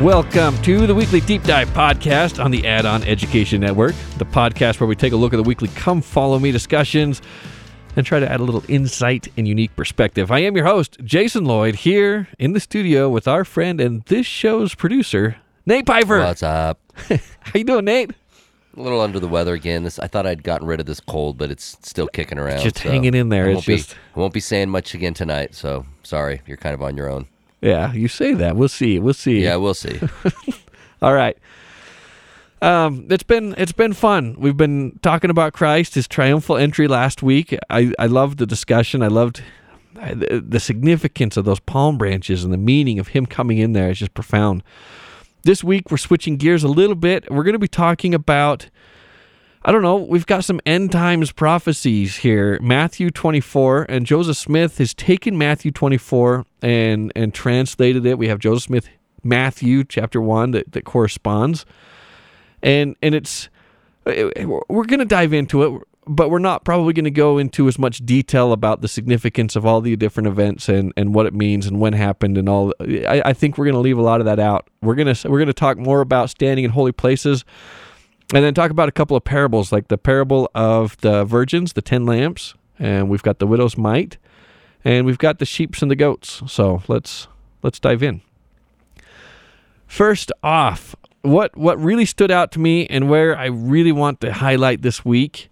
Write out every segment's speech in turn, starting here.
Welcome to the Weekly Deep Dive Podcast on the Add-On Education Network, the podcast where we take a look at the weekly Come Follow Me discussions and try to add a little insight and unique perspective. I am your host, Jason Lloyd, here in the studio with our friend and this show's producer, Nate Piper. What's up? How you doing, Nate? A little under the weather again. I thought I'd gotten rid of this cold, but it's still kicking around. It's just hanging in there. I won't be saying much again tonight, so sorry. You're kind of on your own. Yeah, you say that. We'll see. Yeah, we'll see. All right. It's been fun. We've been talking about Christ, his triumphal entry last week. I loved the discussion. I loved the significance of those palm branches and the meaning of him coming in there. It's just profound. This week, we're switching gears a little bit. We're going to be talking about, we've got some end times prophecies here. Matthew 24, and Joseph Smith has taken Matthew 24 and translated it. We have Joseph Smith Matthew chapter 1 that corresponds. And we're going to dive into it, but we're not probably going to go into as much detail about the significance of all the different events and what it means and when happened and all. I think we're going to leave a lot of that out. We're going to talk more about standing in holy places. And then talk about a couple of parables, like the parable of the virgins, the 10 lamps, and we've got the widow's mite, and we've got the sheeps and the goats. So let's dive in. First off, what really stood out to me and where I really want to highlight this week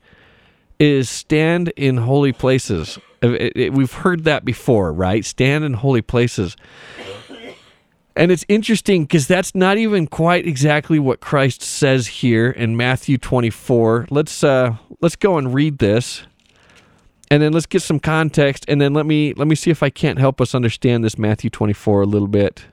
is stand in holy places. We've heard that before, right? Stand in holy places. And it's interesting because that's not even quite exactly what Christ says here in Matthew 24. Let's go and read this, and then let's get some context, and then let me see if I can't help us understand this Matthew 24 a little bit.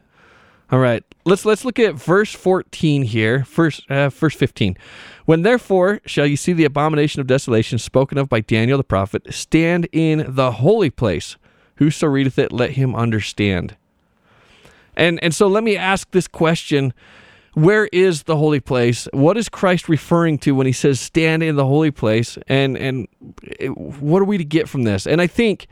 All right, let's look at verse 14 here, verse 15. When therefore shall you see the abomination of desolation spoken of by Daniel the prophet, stand in the holy place. Whoso readeth it, let him understand. And so let me ask this question, where is the holy place? What is Christ referring to when he says stand in the holy place? And what are we to get from this? And I think,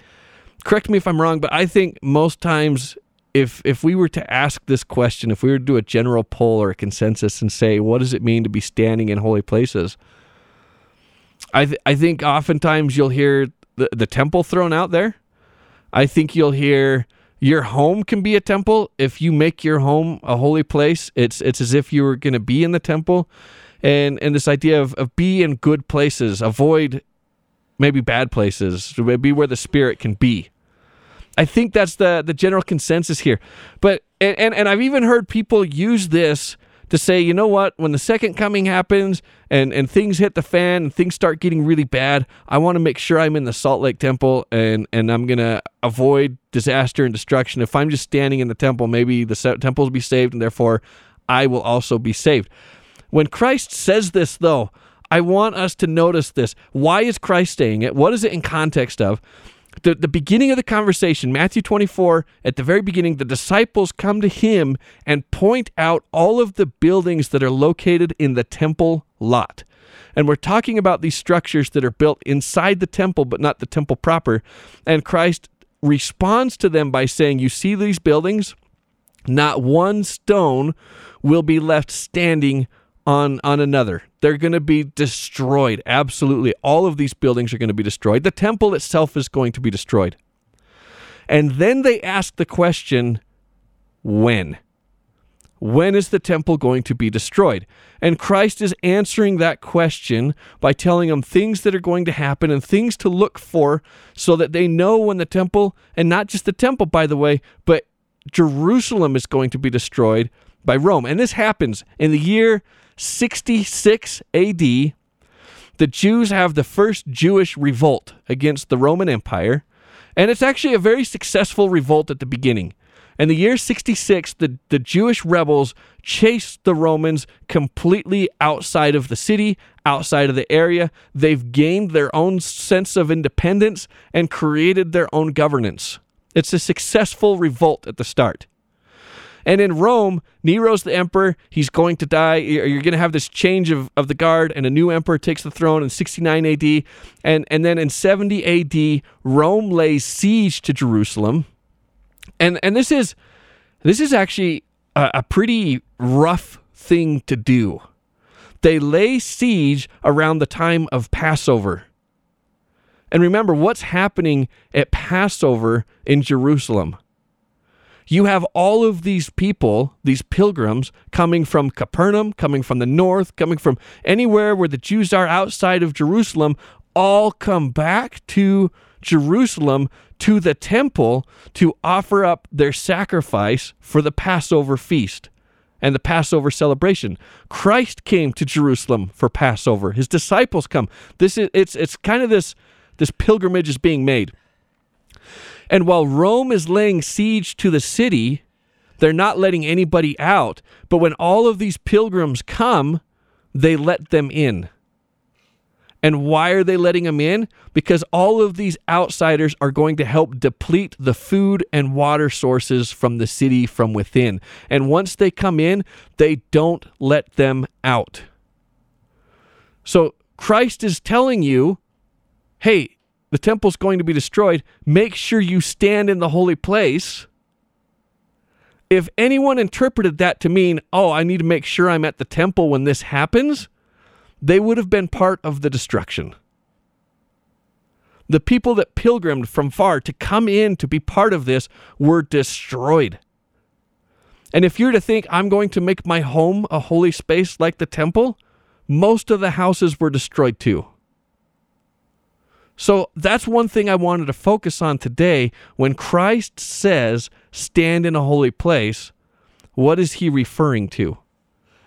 correct me if I'm wrong, but I think most times if we were to ask this question, if we were to do a general poll or a consensus and say, what does it mean to be standing in holy places? I think oftentimes you'll hear the temple thrown out there. I think you'll hear... Your home can be a temple. If you make your home a holy place, it's as if you were going to be in the temple. And this idea of be in good places, avoid maybe bad places, be where the Spirit can be. I think that's the general consensus here. But and I've even heard people use this to say, you know what, when the second coming happens and things hit the fan and things start getting really bad, I want to make sure I'm in the Salt Lake Temple and I'm going to avoid disaster and destruction. If I'm just standing in the temple, maybe the temple will be saved and therefore I will also be saved. When Christ says this, though, I want us to notice this. Why is Christ saying it? What is it in context of? The beginning of the conversation, Matthew 24, at the very beginning, the disciples come to him and point out all of the buildings that are located in the temple lot. And we're talking about these structures that are built inside the temple, but not the temple proper. And Christ responds to them by saying, you see these buildings? Not one stone will be left standing on another. They're going to be destroyed. Absolutely. All of these buildings are going to be destroyed. The temple itself is going to be destroyed. And then they ask the question, when? When is the temple going to be destroyed? And Christ is answering that question by telling them things that are going to happen and things to look for so that they know when the temple, and not just the temple, by the way, but Jerusalem is going to be destroyed by Rome. And this happens in the year 66 AD. The Jews have the first Jewish revolt against the Roman Empire, and it's actually a very successful revolt at the beginning. In the year 66, the Jewish rebels chased the Romans completely outside of the city, outside of the area. They've gained their own sense of independence and created their own governance. It's a successful revolt at the start. And in Rome, Nero's the emperor. He's going to die. You're going to have this change of the guard, and a new emperor takes the throne in 69 AD. And then in 70 AD, Rome lays siege to Jerusalem. And this is actually a pretty rough thing to do. They lay siege around the time of Passover. And remember, what's happening at Passover in Jerusalem? You have all of these people, these pilgrims, coming from Capernaum, coming from the north, coming from anywhere where the Jews are outside of Jerusalem, all come back to Jerusalem, to the temple, to offer up their sacrifice for the Passover feast and the Passover celebration. Christ came to Jerusalem for Passover. His disciples come. This pilgrimage is being made. And while Rome is laying siege to the city, they're not letting anybody out. But when all of these pilgrims come, they let them in. And why are they letting them in? Because all of these outsiders are going to help deplete the food and water sources from the city from within. And once they come in, they don't let them out. So Christ is telling you, hey, the temple's going to be destroyed. Make sure you stand in the holy place. If anyone interpreted that to mean, oh, I need to make sure I'm at the temple when this happens, they would have been part of the destruction. The people that pilgrimed from far to come in to be part of this were destroyed. And if you're to think, I'm going to make my home a holy space like the temple, most of the houses were destroyed too. So that's one thing I wanted to focus on today. When Christ says, stand in a holy place, what is he referring to?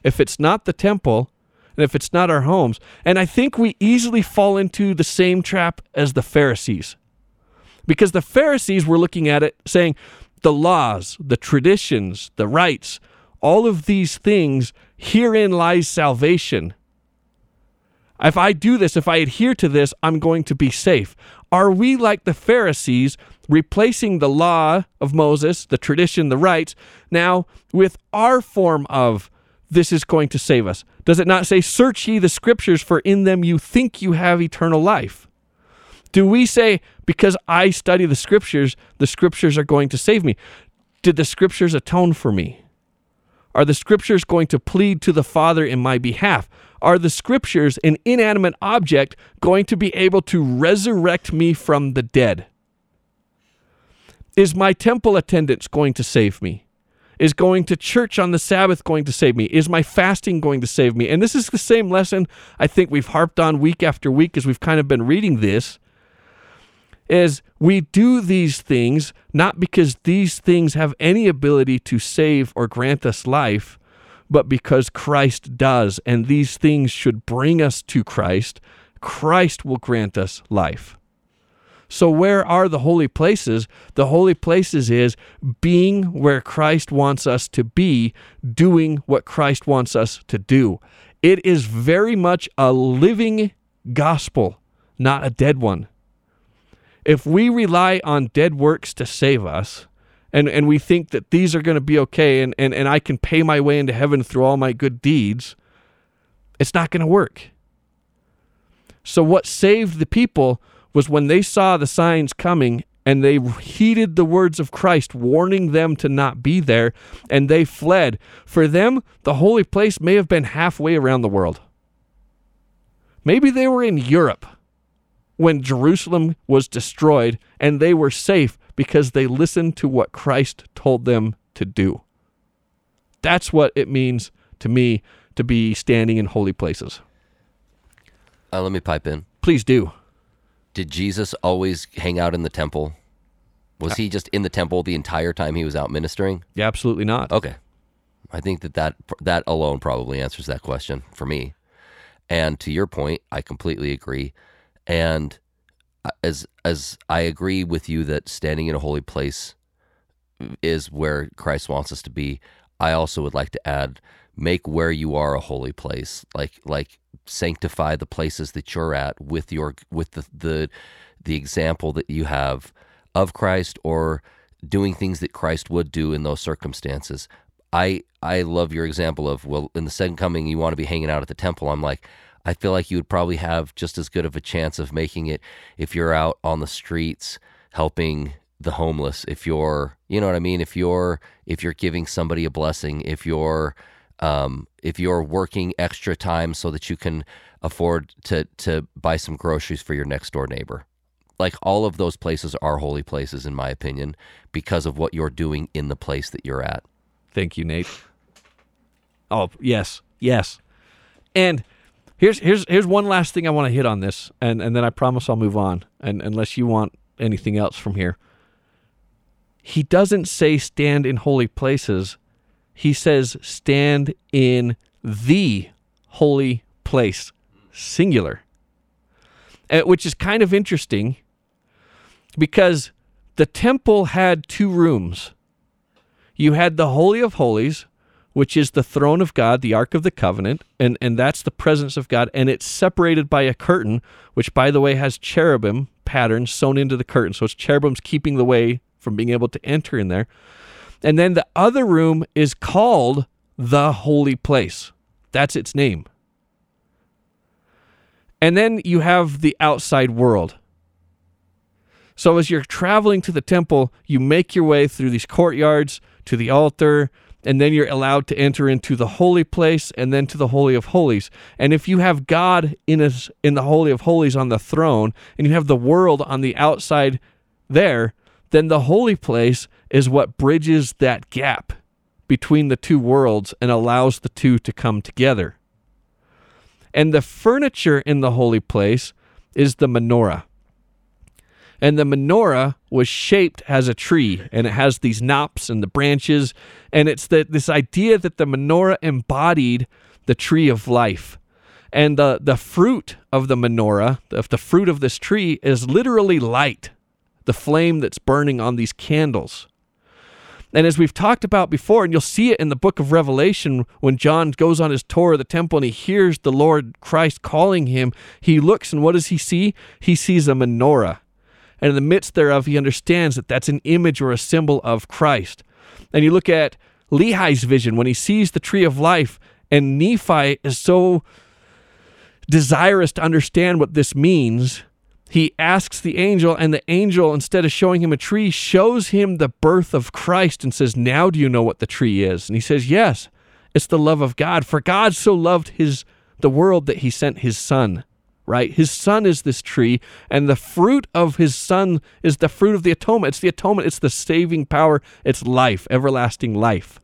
If it's not the temple, and if it's not our homes, and I think we easily fall into the same trap as the Pharisees. Because the Pharisees were looking at it saying, the laws, the traditions, the rites, all of these things, herein lies salvation. If I do this, if I adhere to this, I'm going to be safe. Are we like the Pharisees, replacing the law of Moses, the tradition, the rites, now with our form of this is going to save us? Does it not say, search ye the scriptures, for in them you think you have eternal life? Do we say, because I study the scriptures are going to save me? Did the scriptures atone for me? Are the scriptures going to plead to the Father in my behalf? Are the scriptures, an inanimate object, going to be able to resurrect me from the dead? Is my temple attendance going to save me? Is going to church on the Sabbath going to save me? Is my fasting going to save me? And this is the same lesson I think we've harped on week after week as we've kind of been reading this, is we do these things not because these things have any ability to save or grant us life, but because Christ does, and these things should bring us to Christ. Christ will grant us life. So where are the holy places? The holy places is being where Christ wants us to be, doing what Christ wants us to do. It is very much a living gospel, not a dead one. If we rely on dead works to save us, and we think that these are going to be okay, and I can pay my way into heaven through all my good deeds, it's not going to work. So what saved the people was when they saw the signs coming and they heeded the words of Christ warning them to not be there, and they fled. For them, the holy place may have been halfway around the world. Maybe they were in Europe when Jerusalem was destroyed, and they were safe because they listened to what Christ told them to do. That's what it means to me to be standing in holy places. Let me pipe in. Please do. Did Jesus always hang out in the temple? Was he just in the temple the entire time he was out ministering? Yeah, absolutely not. Okay. I think that alone probably answers that question for me. And to your point, I completely agree. And as I agree with you that standing in a holy place is where Christ wants us to be, I also would like to add, make where you are a holy place. Like sanctify the places that you're at with your with the example that you have of Christ, or doing things that Christ would do in those circumstances. I love your example of, well, in the second coming, you want to be hanging out at the temple. I'm like, I feel like you would probably have just as good of a chance of making it if you're out on the streets helping the homeless, if you're, you know what I mean? If you're giving somebody a blessing, if you're working extra time so that you can afford to buy some groceries for your next door neighbor. Like, all of those places are holy places, in my opinion, because of what you're doing in the place that you're at. Thank you, Nate. Oh, yes. Yes. And here's one last thing I want to hit on this, and then I promise I'll move on, and unless you want anything else from here. He doesn't say stand in holy places. He says stand in the holy place, singular. Which is kind of interesting, because the temple had two rooms. You had the Holy of Holies, which is the throne of God, the Ark of the Covenant, and that's the presence of God, and it's separated by a curtain, which, by the way, has cherubim patterns sewn into the curtain. So it's cherubims keeping the way from being able to enter in there. And then the other room is called the Holy Place. That's its name. And then you have the outside world. So as you're traveling to the temple, you make your way through these courtyards to the altar, and then you're allowed to enter into the holy place and then to the Holy of Holies. And if you have God in the Holy of Holies on the throne, and you have the world on the outside there, then the holy place is what bridges that gap between the two worlds and allows the two to come together. And the furniture in the holy place is the menorah. And the menorah was shaped as a tree, and it has these knops and the branches, and it's this idea that the menorah embodied the tree of life. And the fruit of the menorah, the fruit of this tree, is literally light, the flame that's burning on these candles. And as we've talked about before, and you'll see it in the Book of Revelation, when John goes on his tour of the temple and he hears the Lord Christ calling him, he looks, and what does he see? He sees a menorah. And in the midst thereof, he understands that that's an image or a symbol of Christ. And you look at Lehi's vision when he sees the tree of life, and Nephi is so desirous to understand what this means. He asks the angel, and the angel, instead of showing him a tree, shows him the birth of Christ and says, now do you know what the tree is? And he says, yes, it's the love of God. For God so loved the world that he sent his son, right? His son is this tree, and the fruit of his son is the fruit of the atonement. It's the atonement. It's the saving power. It's life, everlasting life.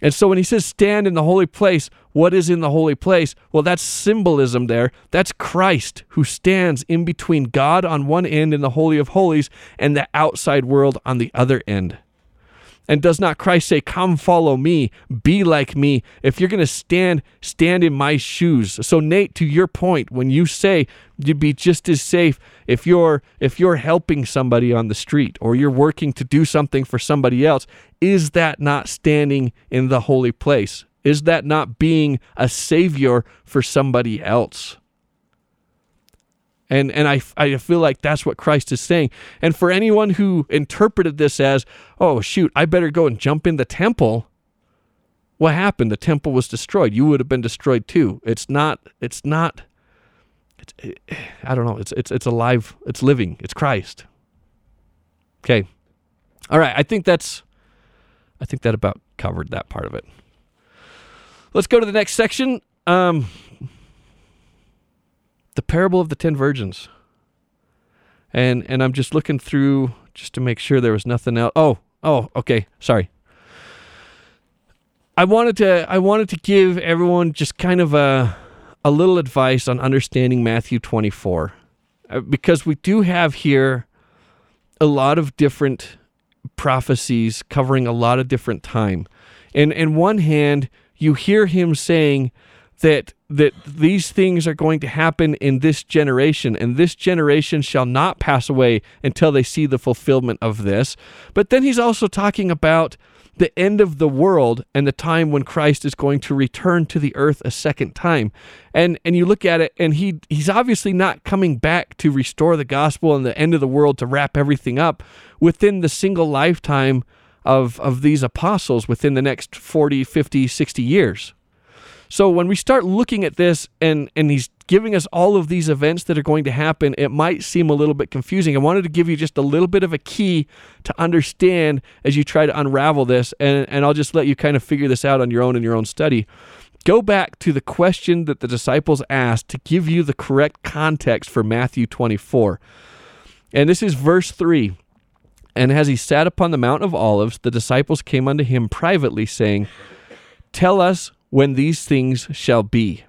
And so when he says stand in the holy place, what is in the holy place? Well, that's symbolism there. That's Christ, who stands in between God on one end in the Holy of Holies and the outside world on the other end. And does not Christ say, come follow me, be like me? If you're going to stand, stand in my shoes. So Nate, to your point, when you say you'd be just as safe if you're helping somebody on the street or you're working to do something for somebody else, is that not standing in the holy place? Is that not being a savior for somebody else? And I feel like that's what Christ is saying. And for anyone who interpreted this as, oh, shoot, I better go and jump in the temple, what happened? The temple was destroyed. You would have been destroyed too. It's alive. It's living. It's Christ. Okay. All right. I think that about covered that part of it. Let's go to the next section. The parable of the 10 virgins. And I'm just looking through just to make sure there was nothing else. Oh, okay. Sorry. I wanted to give everyone just kind of a little advice on understanding Matthew 24, because we do have here a lot of different prophecies covering a lot of different time. And in one hand, you hear him saying that these things are going to happen in this generation, and this generation shall not pass away until they see the fulfillment of this. But then he's also talking about the end of the world and the time when Christ is going to return to the earth a second time. And you look at it, and he's obviously not coming back to restore the gospel and the end of the world to wrap everything up within the single lifetime of these apostles within the next 40, 50, 60 years. So when we start looking at this, and he's giving us all of these events that are going to happen, it might seem a little bit confusing. I wanted to give you just a little bit of a key to understand as you try to unravel this, and I'll just let you kind of figure this out on your own in your own study. Go back to the question that the disciples asked to give you the correct context for Matthew 24. And this is verse 3. And as he sat upon the Mount of Olives, the disciples came unto him privately, saying, "Tell us when these things shall be."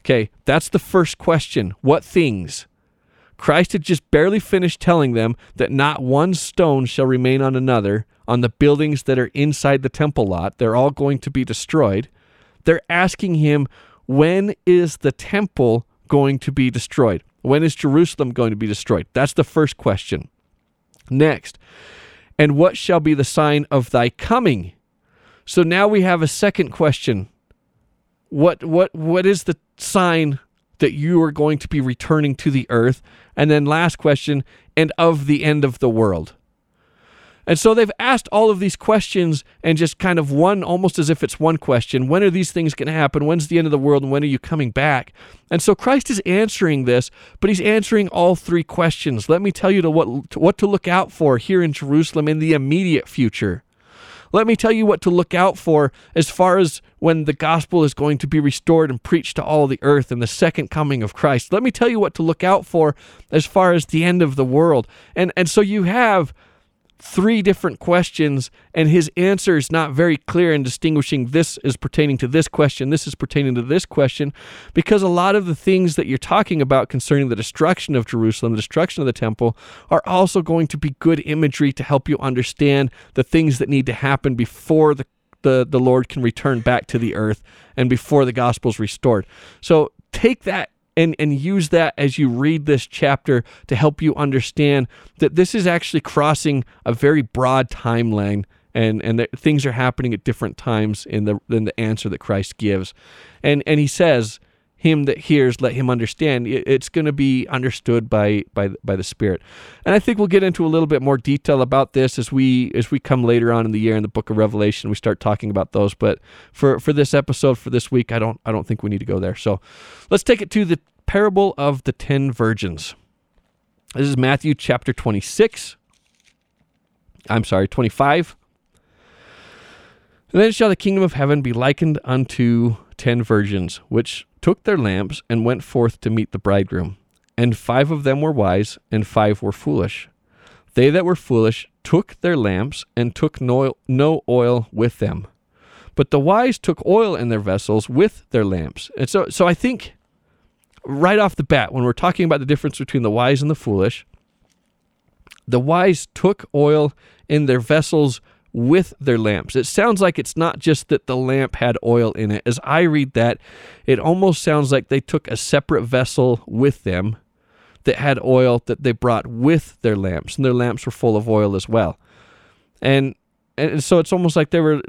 Okay, that's the first question. What things? Christ had just barely finished telling them that not one stone shall remain on another on the buildings that are inside the temple lot. They're all going to be destroyed. They're asking him, when is the temple going to be destroyed? When is Jerusalem going to be destroyed? That's the first question. Next, and what shall be the sign of thy coming? So now we have a second question. What is the sign that you are going to be returning to the earth? And then last question, and of the end of the world. And so they've asked all of these questions and just kind of one, almost as if it's one question. When are these things going to happen? When's the end of the world? And when are you coming back? And so Christ is answering this, but he's answering all three questions. Let me tell you what to look out for here in Jerusalem in the immediate future. Let me tell you what to look out for as far as when the gospel is going to be restored and preached to all the earth in the second coming of Christ. Let me tell you what to look out for as far as the end of the world. And so you have three different questions, and his answer is not very clear in distinguishing this is pertaining to this question, this is pertaining to this question, because a lot of the things that you're talking about concerning the destruction of Jerusalem, the destruction of the temple, are also going to be good imagery to help you understand the things that need to happen before the Lord can return back to the earth and before the gospel's restored. So take that and use that as you read this chapter to help you understand that this is actually crossing a very broad timeline, and that things are happening at different times in the answer that Christ gives. And he says, him that hears, let him understand. It's going to be understood by the Spirit. And I think we'll get into a little bit more detail about this as we come later on in the year in the Book of Revelation. We start talking about those. But for this episode, for this week, I don't think we need to go there. So let's take it to the parable of the 10 virgins. This is Matthew chapter 25. "And then shall the kingdom of heaven be likened unto 10 virgins, which took their lamps and went forth to meet the bridegroom. And 5 of them were wise, and 5 were foolish. They that were foolish took their lamps, and took no oil with them. But the wise took oil in their vessels with their lamps." And so I think right off the bat, when we're talking about the difference between the wise and the foolish, the wise took oil in their vessels with their lamps. It sounds like it's not just that the lamp had oil in it. As I read that, it almost sounds like they took a separate vessel with them that had oil that they brought with their lamps, and their lamps were full of oil as well. And so it's almost like they were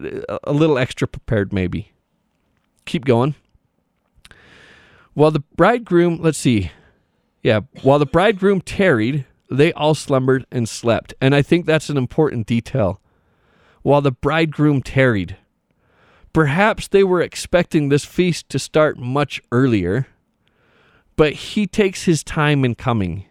a little extra prepared maybe. Keep going. While the bridegroom tarried, they all slumbered and slept. And I think that's an important detail. While the bridegroom tarried. Perhaps they were expecting this feast to start much earlier, but he takes his time in coming.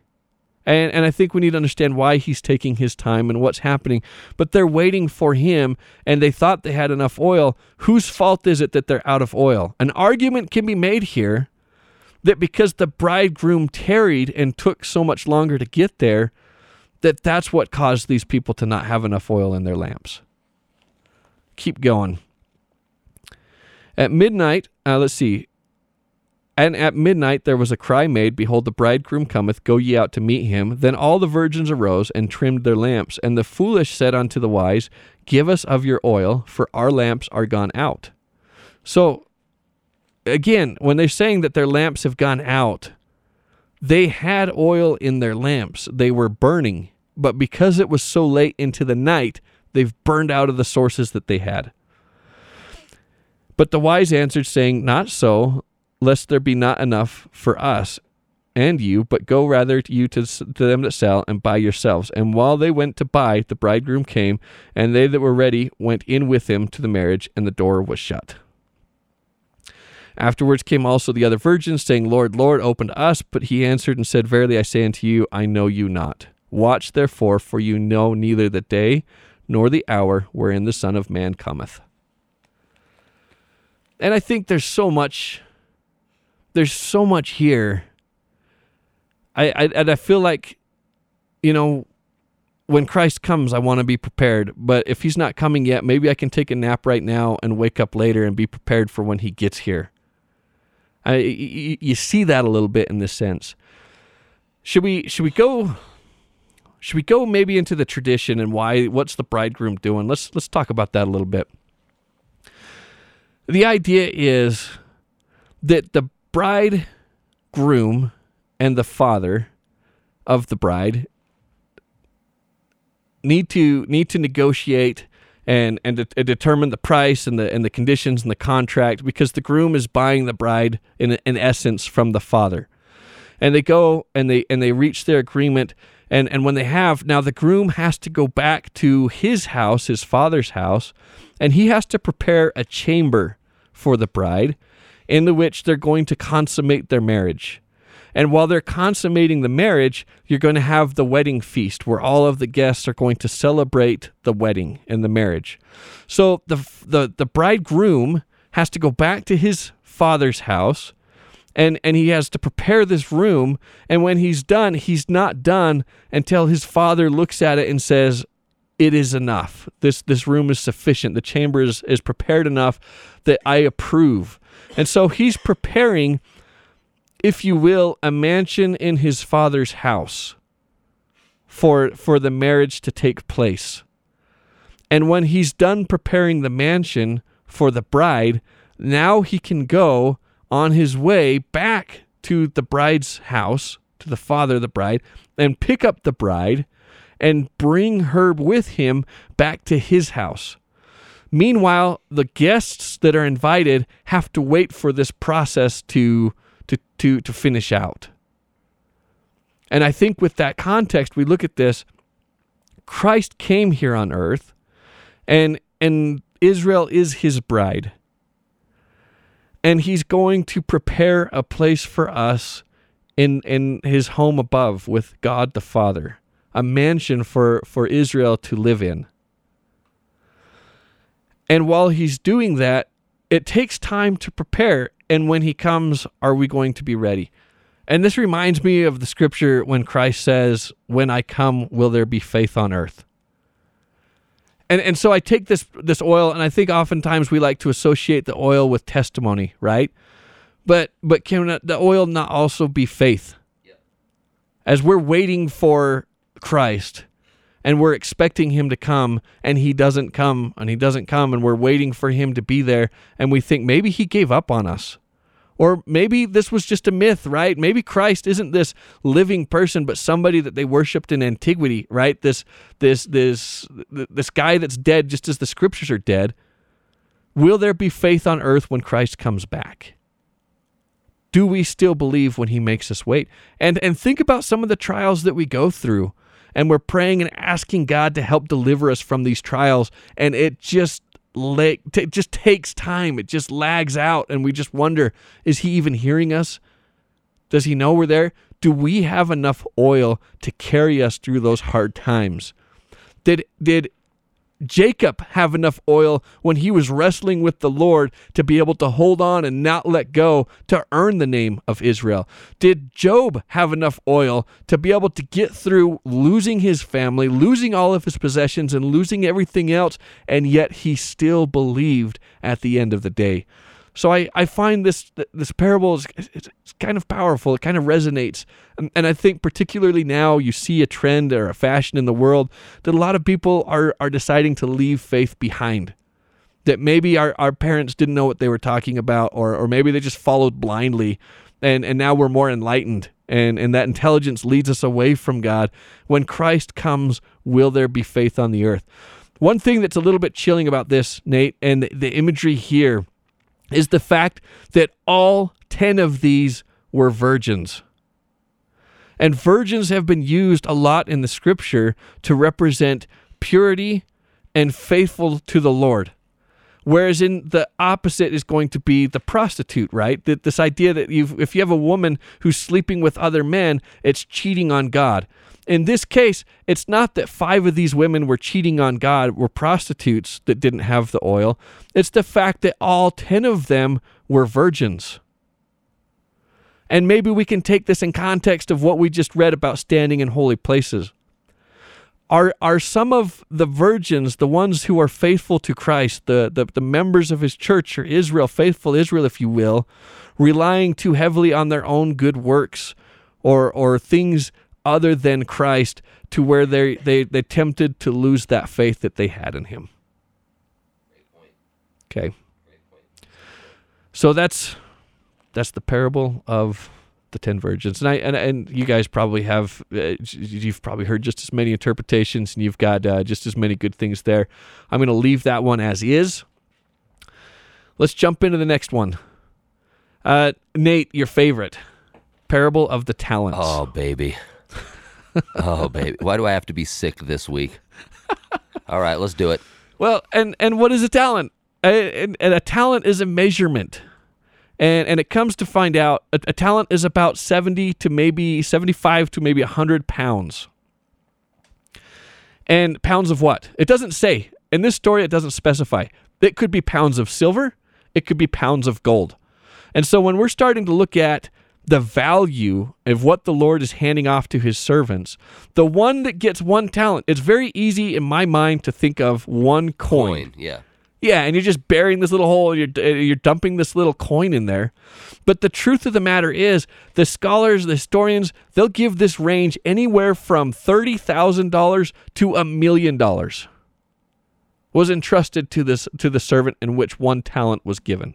And I think we need to understand why he's taking his time and what's happening. But they're waiting for him, and they thought they had enough oil. Whose fault is it that they're out of oil? An argument can be made here that because the bridegroom tarried and took so much longer to get there, that's what caused these people to not have enough oil in their lamps. Keep going. At midnight there was a cry made, "Behold, the bridegroom cometh, go ye out to meet him." Then all the virgins arose and trimmed their lamps. And the foolish said unto the wise, "Give us of your oil, for our lamps are gone out." So, again, when they're saying that their lamps have gone out, they had oil in their lamps. They were burning. But because it was so late into the night, they've burned out of the sources that they had. But the wise answered, saying, "Not so, lest there be not enough for us and you, but go rather to them that sell, and buy yourselves." And while they went to buy, the bridegroom came, and they that were ready went in with him to the marriage, and the door was shut. Afterwards came also the other virgins, saying, Lord, Lord, open to us. But he answered and said, Verily I say unto you, I know you not. Watch therefore, for you know neither the day nor the hour wherein the Son of Man cometh. And I think there's so much here. I feel like, you know, when Christ comes, I want to be prepared. But if he's not coming yet, maybe I can take a nap right now and wake up later and be prepared for when he gets here. You see that a little bit in this sense. Should we go maybe into the tradition and why? What's the bridegroom doing? Let's talk about that a little bit. The idea is that the bridegroom and the father of the bride need to negotiate and determine the price and the conditions and the contract, because the groom is buying the bride in essence from the father. And they go and they reach their agreement, and when they have, now the groom has to go back to his house, his father's house, and he has to prepare a chamber for the bride in the which they're going to consummate their marriage. And while they're consummating the marriage, you're going to have the wedding feast where all of the guests are going to celebrate the wedding and the marriage. So the bridegroom has to go back to his father's house, and he has to prepare this room. And when he's done, he's not done until his father looks at it and says, it is enough. This room is sufficient. The chamber is prepared enough that I approve. And so he's preparing, if you will, a mansion in his father's house for the marriage to take place. And when he's done preparing the mansion for the bride, now he can go on his way back to the bride's house, to the father of the bride, and pick up the bride and bring her with him back to his house. Meanwhile, the guests that are invited have to wait for this process to finish out. And I think with that context, we look at this. Christ came here on earth, and Israel is his bride. And he's going to prepare a place for us in his home above with God the Father, a mansion for Israel to live in. And while he's doing that, it takes time to prepare. And when he comes, are we going to be ready? And this reminds me of the scripture when Christ says, when I come, will there be faith on earth? And so I take this oil, and I think oftentimes we like to associate the oil with testimony, right? But can the oil not also be faith? Yeah. As we're waiting for Christ, and we're expecting him to come, and he doesn't come, and we're waiting for him to be there, and we think maybe he gave up on us. Or maybe this was just a myth, right? Maybe Christ isn't this living person, but somebody that they worshipped in antiquity, right? This guy that's dead, just as the scriptures are dead. Will there be faith on earth when Christ comes back? Do we still believe when he makes us wait? And think about some of the trials that we go through, and we're praying and asking God to help deliver us from these trials, and it just takes time. It just lags out, and we just wonder, is he even hearing us? Does he know we're there? Do we have enough oil to carry us through those hard times? Did Jacob have enough oil when he was wrestling with the Lord to be able to hold on and not let go to earn the name of Israel? Did Job have enough oil to be able to get through losing his family, losing all of his possessions, and losing everything else, and yet he still believed at the end of the day? So I find this parable is kind of powerful. It kind of resonates. And I think particularly now you see a trend or a fashion in the world that a lot of people are deciding to leave faith behind. That maybe our parents didn't know what they were talking about, or maybe they just followed blindly. And now we're more enlightened. And that intelligence leads us away from God. When Christ comes, will there be faith on the earth? One thing that's a little bit chilling about this, Nate, and the imagery here, is the fact that all 10 of these were virgins. And virgins have been used a lot in the scripture to represent purity and faithful to the Lord. Whereas in the opposite is going to be the prostitute, right? That this idea that if you have a woman who's sleeping with other men, it's cheating on God. In this case, it's not that 5 of these women were cheating on God, were prostitutes that didn't have the oil. It's the fact that all 10 of them were virgins. And maybe we can take this in context of what we just read about standing in holy places. Are some of the virgins, the ones who are faithful to Christ, the members of his church, or Israel, faithful Israel, if you will, relying too heavily on their own good works or things other than Christ to where they're tempted to lose that faith that they had in him? Great point. Okay. Great point. So that's the parable of the 10 virgins, and I you guys probably have you've probably heard just as many interpretations, and you've got just as many good things there. I'm going to leave that one as is. Let's jump into the next one. Nate, your favorite parable of the talents. Oh baby, oh baby. Why do I have to be sick this week? All right, let's do it. Well, and what is a talent? And a talent is a measurement. And it comes to find out, a talent is about 70 to maybe 75 to maybe 100 pounds. And pounds of what? It doesn't say. In this story, it doesn't specify. It could be pounds of silver. It could be pounds of gold. And so when we're starting to look at the value of what the Lord is handing off to his servants, the one that gets 1 talent, it's very easy in my mind to think of 1 coin. Yeah. Yeah, and you're just burying this little hole, you're dumping this little coin in there. But the truth of the matter is, the scholars, the historians, they'll give this range anywhere from $30,000 to $1 million was entrusted to this to the servant in which 1 talent was given.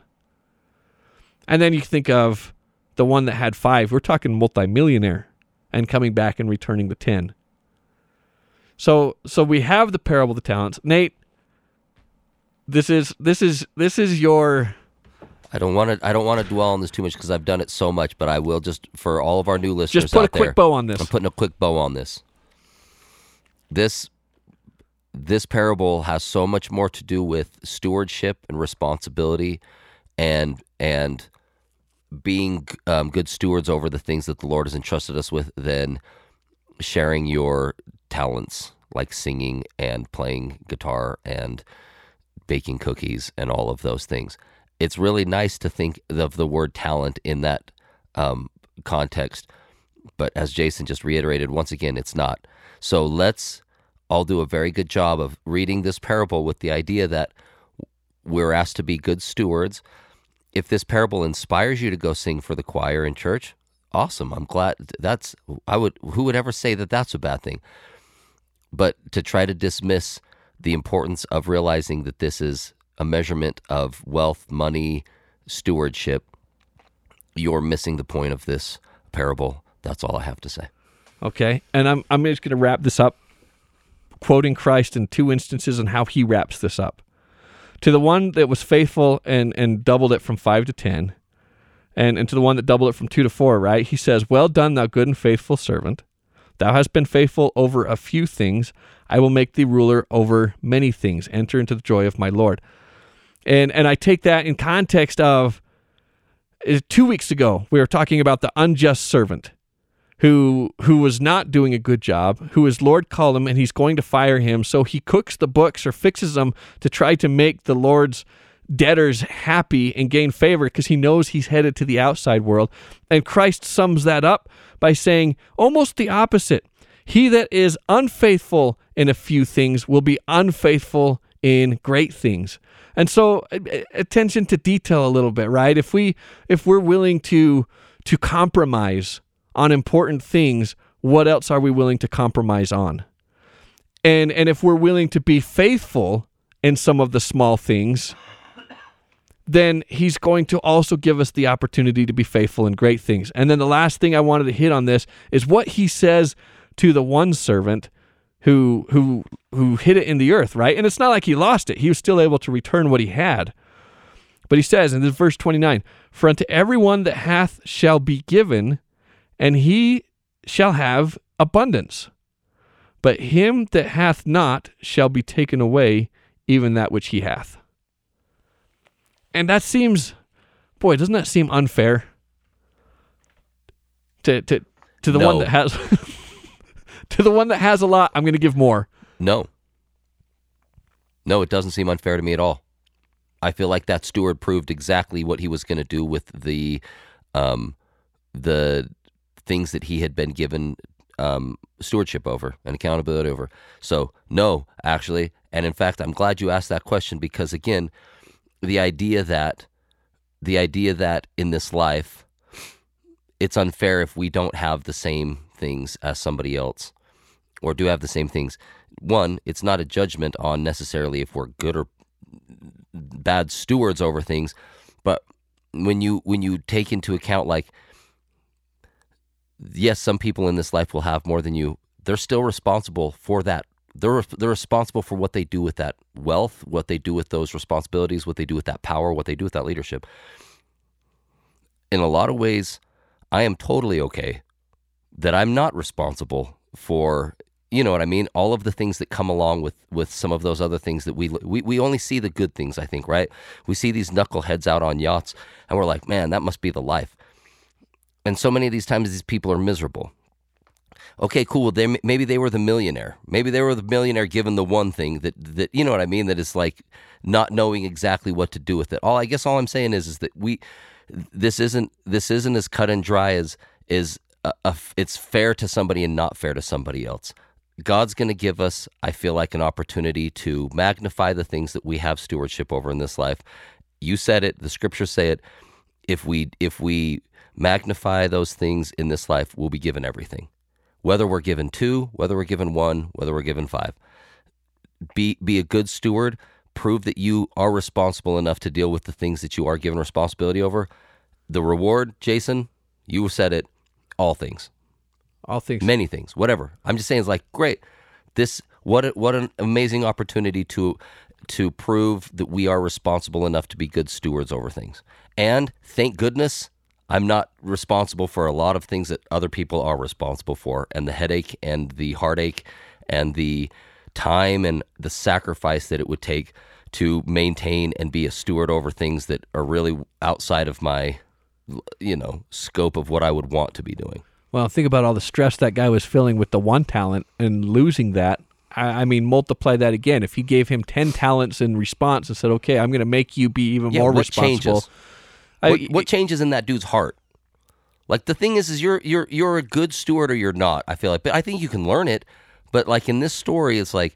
And then you think of the one that had 5. We're talking multimillionaire and coming back and returning the 10. So we have the parable of the talents. Nate, This is your. I don't want to dwell on this too much because I've done it so much, but I will just for all of our new listeners. Just put out a quick bow on this. I'm putting a quick bow on this. This parable has so much more to do with stewardship and responsibility, and being good stewards over the things that the Lord has entrusted us with than sharing your talents like singing and playing guitar and baking cookies and all of those things. It's really nice to think of the word talent in that context, but as Jason just reiterated, once again, it's not. So let's all do a very good job of reading this parable with the idea that we're asked to be good stewards. If this parable inspires you to go sing for the choir in church, awesome. I'm glad who would ever say that that's a bad thing? But to try to dismiss the importance of realizing that this is a measurement of wealth, money, stewardship, you're missing the point of this parable. That's all I have to say. Okay, and I'm just going to wrap this up, quoting Christ in 2 instances on how he wraps this up. To the one that was faithful and doubled it from 5 to 10, and to the one that doubled it from 2 to 4, right? He says, "Well done, thou good and faithful servant. Thou hast been faithful over a few things. I will make thee ruler over many things. Enter into the joy of my Lord." And I take that in context of 2 weeks ago, we were talking about the unjust servant who was not doing a good job, who his Lord called him and he's going to fire him. So he cooks the books or fixes them to try to make the Lord's debtors happy and gain favor because he knows he's headed to the outside world. And Christ sums that up by saying almost the opposite. He that is unfaithful in a few things will be unfaithful in great things. And so attention to detail a little bit, right? If we're willing to compromise on important things, what else are we willing to compromise on? And if we're willing to be faithful in some of the small things, then he's going to also give us the opportunity to be faithful in great things. And then the last thing I wanted to hit on this is what he says to the one servant who hid it in the earth, right? And it's not like he lost it. He was still able to return what he had. But he says in this verse 29, "For unto everyone that hath shall be given, and he shall have abundance. But him that hath not shall be taken away, even that which he hath." And that seems, boy, doesn't that seem unfair to the one that has to the one that has a lot? I'm going to give more. No, it doesn't seem unfair to me at all. I feel like that steward proved exactly what he was going to do with the things that he had been given stewardship over and accountability over. So no, actually, and in fact, I'm glad you asked that question, because again, the idea that in this life, it's unfair if we don't have the same things as somebody else, or do have the same things. One, it's not a judgment on necessarily if we're good or bad stewards over things, but when you take into account, like, yes, some people in this life will have more than you. They're still responsible for that. They're responsible for what they do with that wealth, what they do with those responsibilities, what they do with that power, what they do with that leadership. In a lot of ways, I am totally okay that I'm not responsible for, you know what I mean, all of the things that come along with some of those other things that we only see the good things, I think, right? We see these knuckleheads out on yachts, and we're like, man, that must be the life. And so many of these times, these people are miserable. Okay, cool. Well, maybe they were the millionaire. Maybe they were the millionaire given the one thing that you know what I mean, that is like not knowing exactly what to do with it. All I guess all I'm saying is that this isn't as cut and dry as it's fair to somebody and not fair to somebody else. God's going to give us, I feel like, an opportunity to magnify the things that we have stewardship over in this life. You said it. The scriptures say it. If we magnify those things in this life, we'll be given everything. Whether we're given 2, whether we're given 1, whether we're given 5. Be a good steward. Prove that you are responsible enough to deal with the things that you are given responsibility over. The reward, Jason, you said it, all things. All things. Many things, whatever. I'm just saying it's like, great. What an amazing opportunity to prove that we are responsible enough to be good stewards over things. And thank goodness, I'm not responsible for a lot of things that other people are responsible for, and the headache and the heartache and the time and the sacrifice that it would take to maintain and be a steward over things that are really outside of my, scope of what I would want to be doing. Well, think about all the stress that guy was feeling with the one talent and losing that. I mean, multiply that again. If he gave him 10 talents in response and said, okay, I'm going to make you be even more responsible. Changes? What changes in that dude's heart? Like, the thing is you're a good steward or you're not, I feel like. But I think you can learn it. But like in this story, it's like,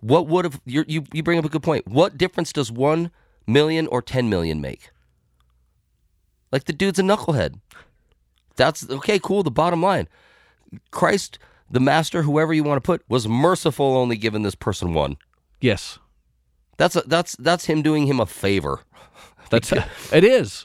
what would have, you bring up a good point. What difference does 1 million or 10 million make? Like, the dude's a knucklehead. That's, okay, cool, the bottom line. Christ, the master, whoever you want to put, was merciful, only giving this person 1. Yes. That's him doing him a favor. It is.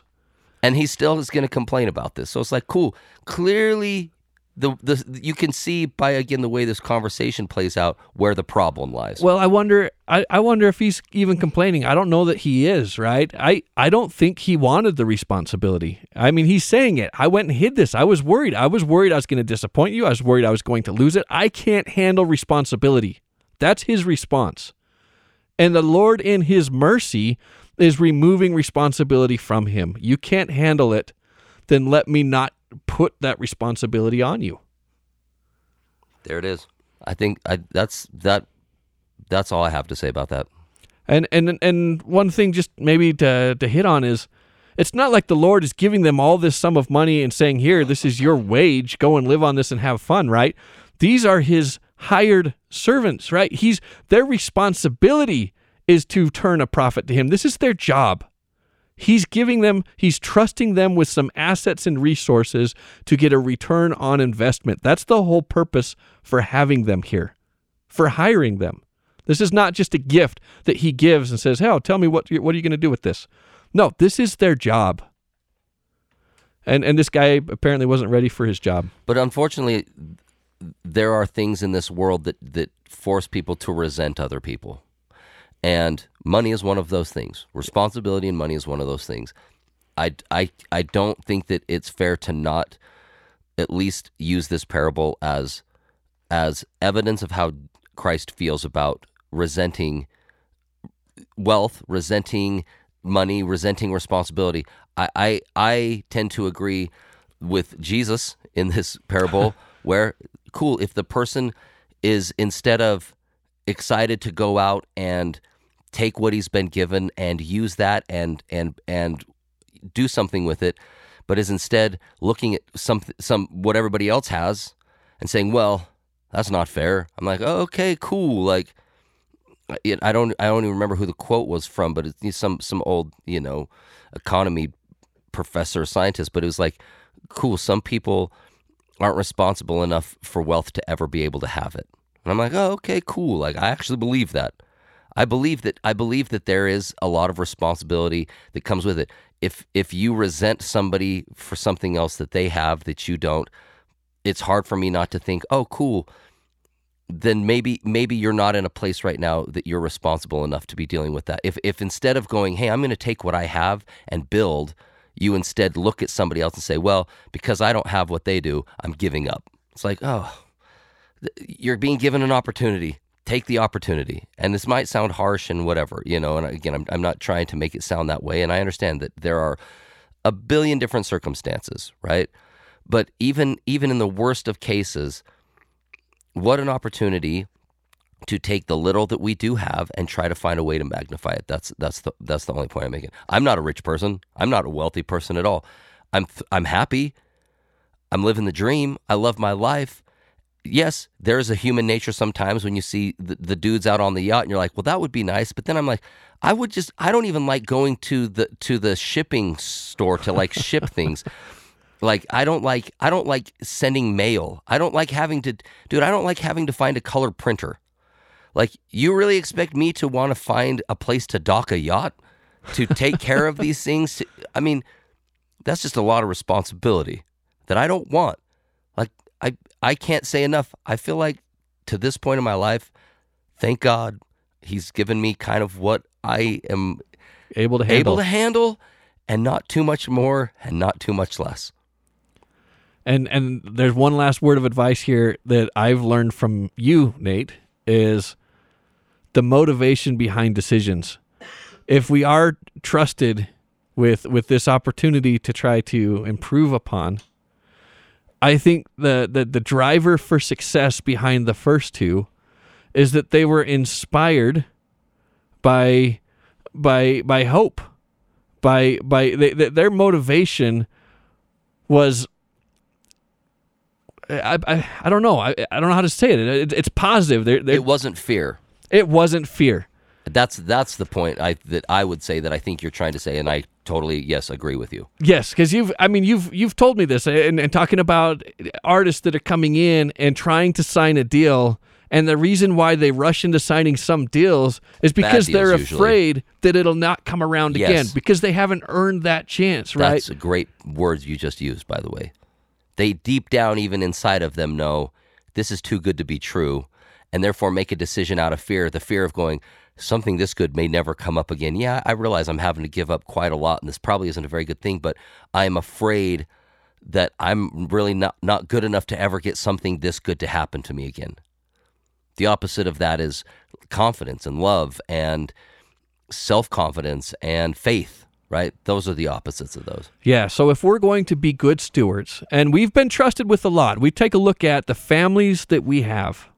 And he still is going to complain about this. So it's like, cool. Clearly, the you can see by, again, the way this conversation plays out where the problem lies. Well, I wonder if he's even complaining. I don't know that he is, right? I don't think he wanted the responsibility. I mean, he's saying it. I went and hid this. I was worried. I was worried I was going to disappoint you. I was worried I was going to lose it. I can't handle responsibility. That's his response. And the Lord, in his mercy, is removing responsibility from him. You can't handle it, then let me not put that responsibility on you. There it is. I think that's all I have to say about that. And one thing just maybe to hit on is, it's not like the Lord is giving them all this sum of money and saying, here, this is your wage, go and live on this and have fun, right? These are his hired servants, right? Their responsibility is to turn a profit to him. This is their job. He's trusting them with some assets and resources to get a return on investment. That's the whole purpose for having them here, for hiring them. This is not just a gift that he gives and says, hey, tell me what are you going to do with this? No, this is their job. And this guy apparently wasn't ready for his job. But unfortunately, there are things in this world that force people to resent other people. And money is one of those things. Responsibility and money is one of those things. I don't think that it's fair to not at least use this parable as evidence of how Christ feels about resenting wealth, resenting money, resenting responsibility. I tend to agree with Jesus in this parable where, cool, if the person is, instead of excited to go out and take what he's been given and use that and do something with it, but is instead looking at some what everybody else has and saying, well, that's not fair. I'm like, oh, okay, cool. Like, I don't even remember who the quote was from, but it's some old, economy professor, scientist. But it was like, cool, some people aren't responsible enough for wealth to ever be able to have it. And I'm like, oh, okay, cool. Like, I actually believe that. I believe that there is a lot of responsibility that comes with it. If you resent somebody for something else that they have that you don't, it's hard for me not to think, oh, cool, then maybe you're not in a place right now that you're responsible enough to be dealing with that. If instead of going, hey, I'm going to take what I have and build, you instead look at somebody else and say, well, because I don't have what they do, I'm giving up. It's like, oh, you're being given an opportunity. Take the opportunity. And this might sound harsh and whatever, and again, I'm not trying to make it sound that way. And I understand that there are a billion different circumstances, right? But even in the worst of cases, what an opportunity to take the little that we do have and try to find a way to magnify it. That's the only point I'm making. I'm not a rich person. I'm not a wealthy person at all. I'm happy. I'm living the dream. I love my life. Yes, there's a human nature sometimes when you see the dudes out on the yacht and you're like, well, that would be nice. But then I'm like, I don't even like going to the shipping store to like ship things. Like, I don't like sending mail. I don't like having to find a color printer. Like, you really expect me to want to find a place to dock a yacht, to take care of these things? I mean, that's just a lot of responsibility that I don't want. Like, I can't say enough. I feel like to this point in my life, thank God he's given me kind of what I am able to handle, and not too much more and not too much less. And there's one last word of advice here that I've learned from you, Nate, is the motivation behind decisions. If we are trusted with this opportunity to try to improve upon, I think the driver for success behind the first two is that they were inspired by hope. Their motivation was... I don't know. I don't know how to say it. It's positive. It wasn't fear. It wasn't fear. That's the point that I would say that I think you're trying to say, and I totally, yes, agree with you. Yes, because you've told me this, and talking about artists that are coming in and trying to sign a deal, and the reason why they rush into signing some deals is because they're afraid that it'll not come around again, because they haven't earned that chance, right? That's a great word you just used, by the way. They deep down, even inside of them, know this is too good to be true, and therefore make a decision out of fear, the fear of going, something this good may never come up again. Yeah, I realize I'm having to give up quite a lot, and this probably isn't a very good thing, but I'm afraid that I'm really not good enough to ever get something this good to happen to me again. The opposite of that is confidence and love and self-confidence and faith. Right? Those are the opposites of those. Yeah, so if we're going to be good stewards, and we've been trusted with a lot, we take a look at the families that we have.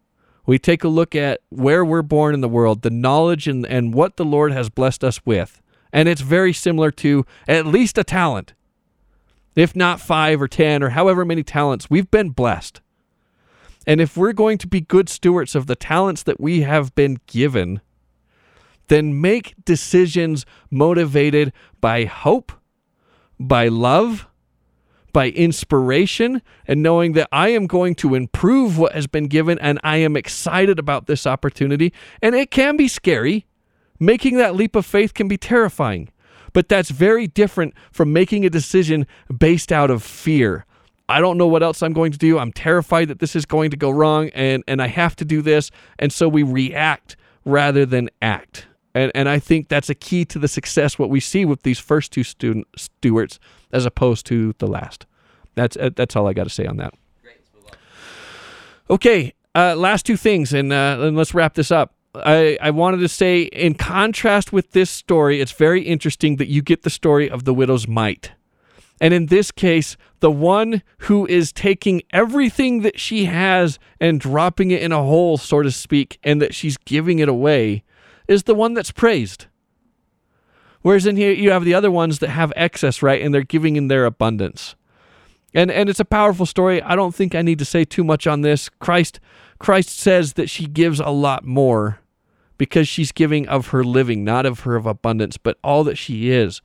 We take a look at where we're born in the world, the knowledge and what the Lord has blessed us with. And it's very similar to at least a talent, if not 5 or 10 or however many talents. We've been blessed. And if we're going to be good stewards of the talents that we have been given, then make decisions motivated by hope, by love, by inspiration, and knowing that I am going to improve what has been given, and I am excited about this opportunity. And it can be scary. Making that leap of faith can be terrifying, but that's very different from making a decision based out of fear. I don't know what else I'm going to do. I'm terrified that this is going to go wrong, and I have to do this. And so we react rather than act. And I think that's a key to the success, what we see with these first two stewards as opposed to the last. That's all I got to say on that. Great, let's move on. Okay, last two things, and let's wrap this up. I wanted to say, in contrast with this story, it's very interesting that you get the story of the widow's mite. And in this case, the one who is taking everything that she has and dropping it in a hole, so to speak, and that she's giving it away, is the one that's praised. Whereas in here, you have the other ones that have excess, right? And they're giving in their abundance. And it's a powerful story. I don't think I need to say too much on this. Christ says that she gives a lot more because she's giving of her living, not of her of abundance, but all that she is.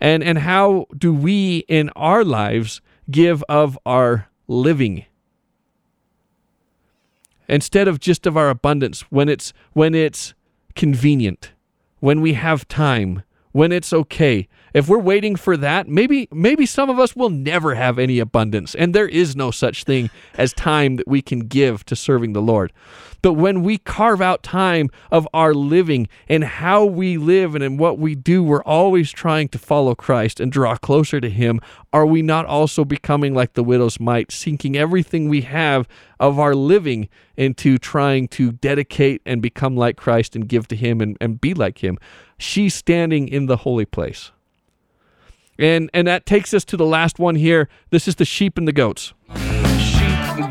And how do we in our lives give of our living instead of just of our abundance when it's convenient, when we have time, when it's okay? If we're waiting for that, maybe some of us will never have any abundance, and there is no such thing as time that we can give to serving the Lord. But when we carve out time of our living and how we live and in what we do, we're always trying to follow Christ and draw closer to Him. Are we not also becoming like the widow's mite, sinking everything we have of our living into trying to dedicate and become like Christ and give to Him and be like Him? She's standing in the holy place. And that takes us to the last one here. This is the sheep and the goats. Sheep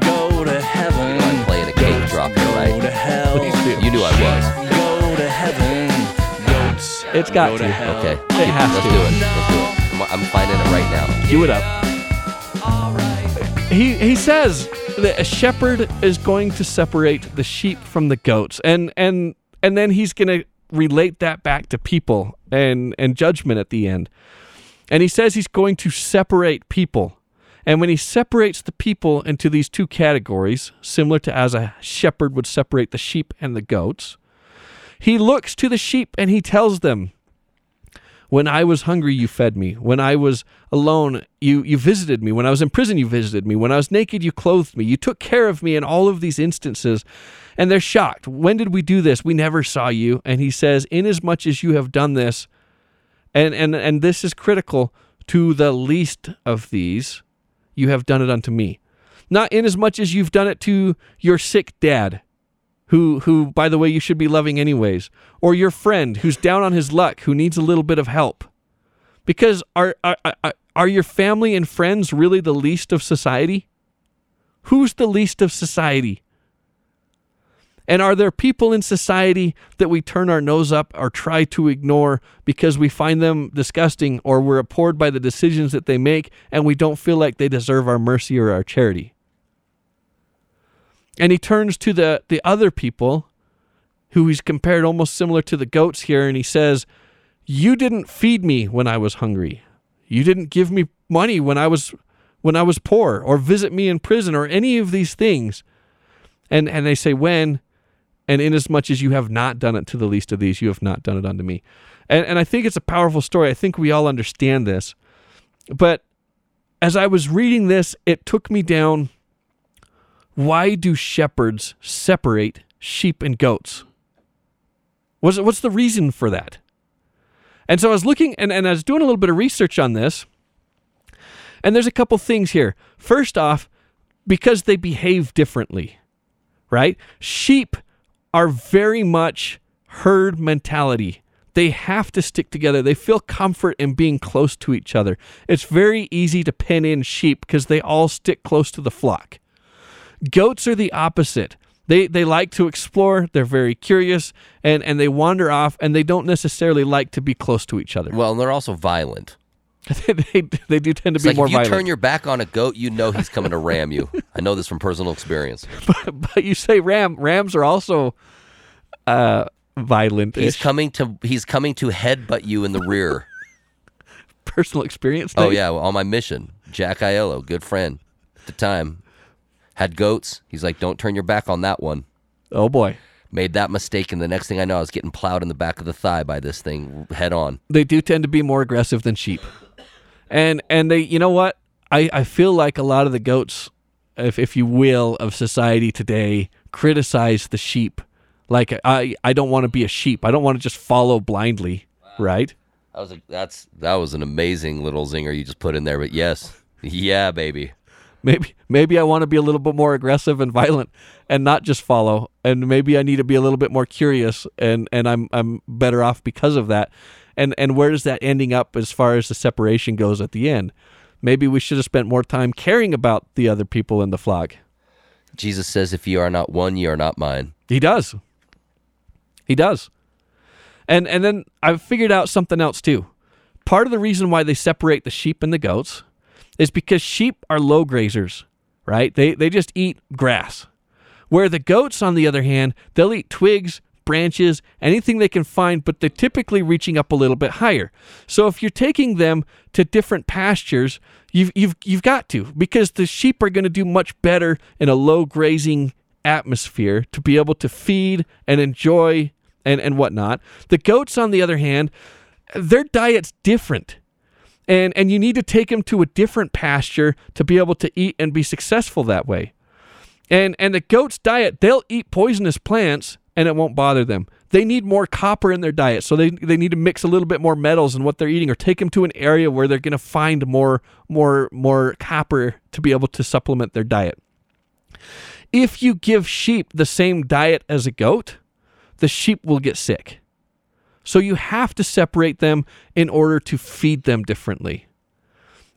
go to heaven. I'm playing a cake drop here, right? Go to hell. You knew I was. Go to heaven. Goats. It's got go to. Hell. Okay. It has Let's to. Let's do it. I'm finding it right now. Cue it up. All right. He says that a shepherd is going to separate the sheep from the goats, and then he's going to relate that back to people and judgment at the end. And he says he's going to separate people. And when he separates the people into these two categories, similar to as a shepherd would separate the sheep and the goats, he looks to the sheep and he tells them, when I was hungry, you fed me. When I was alone, you visited me. When I was in prison, you visited me. When I was naked, you clothed me. You took care of me in all of these instances. And they're shocked. When did we do this? We never saw you. And he says, inasmuch as you have done this, and this is critical, to the least of these, you have done it unto me. Not inasmuch as you've done it to your sick dad, who by the way, you should be loving anyways, or your friend who's down on his luck, who needs a little bit of help. Because are your family and friends really the least of society? Who's the least of society? And are there people in society that we turn our nose up or try to ignore because we find them disgusting or we're abhorred by the decisions that they make and we don't feel like they deserve our mercy or our charity? And he turns to the other people who he's compared almost similar to the goats here, and he says, you didn't feed me when I was hungry. You didn't give me money when I was poor, or visit me in prison, or any of these things. And they say, when? And inasmuch as you have not done it to the least of these, you have not done it unto me. And I think it's a powerful story. I think we all understand this. But as I was reading this, it took me down, why do shepherds separate sheep and goats? What's the reason for that? And so I was looking, and I was doing a little bit of research on this, and there's a couple things here. First off, because they behave differently, right? Sheep are very much herd mentality. They have to stick together. They feel comfort in being close to each other. It's very easy to pen in sheep because they all stick close to the flock. Goats are the opposite. They like to explore. They're very curious, and they wander off, and they don't necessarily like to be close to each other. Well, and they're also violent. They do tend to be more violent. If you turn your back on a goat, you know he's coming to ram you. I know this from personal experience. But you say ram. Rams are also violent. He's coming to headbutt you in the rear. Personal experience. Nate? Oh yeah, well, on my mission, Jack Aiello, good friend at the time, had goats. He's like, don't turn your back on that one. Oh boy. Made that mistake, and the next thing I know, I was getting plowed in the back of the thigh by this thing head on. They do tend to be more aggressive than sheep. And they, you know what? I feel like a lot of the goats, if you will, of society today criticize the sheep. Like, I don't want to be a sheep. I don't want to just follow blindly, wow. Right? I was like, that was an amazing little zinger you just put in there, but yes. Yeah, baby. Maybe I want to be a little bit more aggressive and violent and not just follow. And maybe I need to be a little bit more curious, and I'm better off because of that. And where is that ending up as far as the separation goes at the end? Maybe we should have spent more time caring about the other people in the flock. Jesus says, if you are not one, you are not mine. He does. And then I've figured out something else too. Part of the reason why they separate the sheep and the goats is because sheep are low grazers, right? They just eat grass. Where the goats, on the other hand, they'll eat twigs, branches, anything they can find, but they're typically reaching up a little bit higher. So if you're taking them to different pastures, you've got to, because the sheep are going to do much better in a low grazing atmosphere to be able to feed and enjoy and whatnot. The goats, on the other hand, their diet's different. And you need to take them to a different pasture to be able to eat and be successful that way. And the goat's diet, they'll eat poisonous plants and it won't bother them. They need more copper in their diet, so they need to mix a little bit more metals in what they're eating, or take them to an area where they're going to find more copper to be able to supplement their diet. If you give sheep the same diet as a goat, the sheep will get sick. So you have to separate them in order to feed them differently.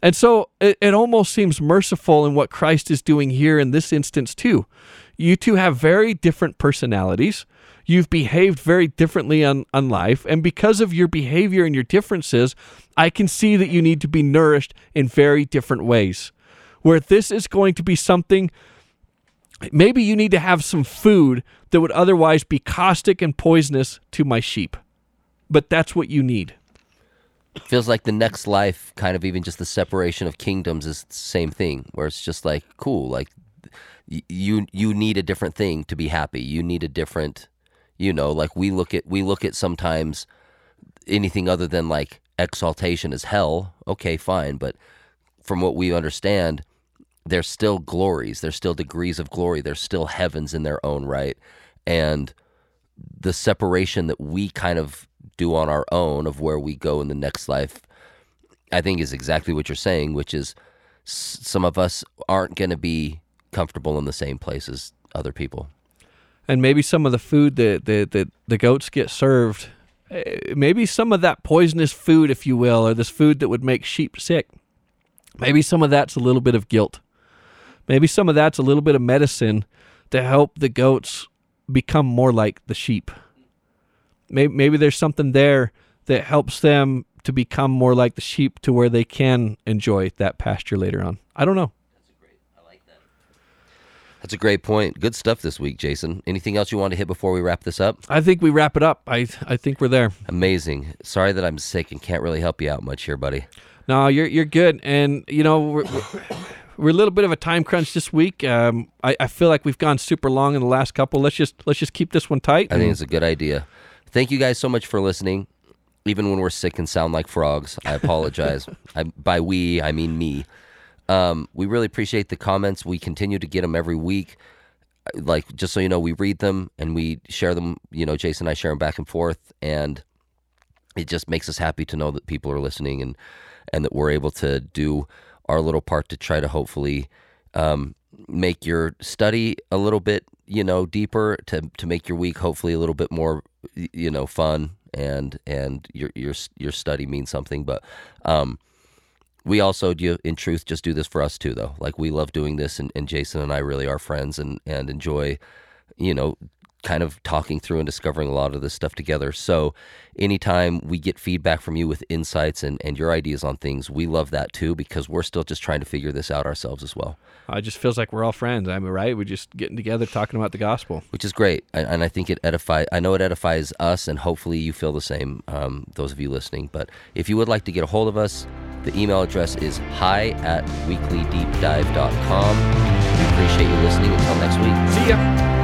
And so it almost seems merciful in what Christ is doing here in this instance too. You two have very different personalities. You've behaved very differently on life. And because of your behavior and your differences, I can see that you need to be nourished in very different ways. Where this is going to be something, maybe you need to have some food that would otherwise be caustic and poisonous to my sheep. But that's what you need. Feels like the next life, kind of, even just the separation of kingdoms is the same thing, where it's just like, cool, like you need a different thing to be happy. You need a different, like we look at sometimes anything other than like exaltation as hell. Okay, fine. But from what we understand, there's still glories. There's still degrees of glory. There's still heavens in their own right. And the separation that we kind of do on our own of where we go in the next life, I think is exactly what you're saying, which is some of us aren't going to be comfortable in the same place as other people. And maybe some of the food that the goats get served, maybe some of that poisonous food, if you will, or this food that would make sheep sick, maybe some of that's a little bit of guilt. Maybe some of that's a little bit of medicine to help the goats become more like the sheep. Maybe there's something there that helps them to become more like the sheep, to where they can enjoy that pasture later on. I don't know. I like that. That's a great point. Good stuff this week, Jason. Anything else you want to hit before we wrap this up? I think we wrap it up. I think we're there. Amazing. Sorry that I'm sick and can't really help you out much here, buddy. No, you're good. And we're a little bit of a time crunch this week. I feel like we've gone super long in the last couple. Let's just keep this one tight. I think it's a good idea. Thank you guys so much for listening. Even when we're sick and sound like frogs, I apologize. By we, I mean me. We really appreciate the comments. We continue to get them every week. Like, just so you know, we read them and we share them. Jason and I share them back and forth. And it just makes us happy to know that people are listening and that we're able to do our little part to try to hopefully make your study a little bit deeper, to make your week hopefully a little bit more fun, and your study means something. But we also do, in truth, just do this for us too, though. Like, we love doing this, and Jason and I really are friends and enjoy kind of talking through and discovering a lot of this stuff together. So anytime we get feedback from you with insights and your ideas on things, we love that too, because we're still just trying to figure this out ourselves as well. It just feels like we're all friends. I mean, right? We're just getting together, talking about the gospel. Which is great. And I think it edifies us, and hopefully you feel the same, those of you listening. But if you would like to get a hold of us, the email address is hi@weeklydeepdive.com. We appreciate you listening. Until next week. See ya.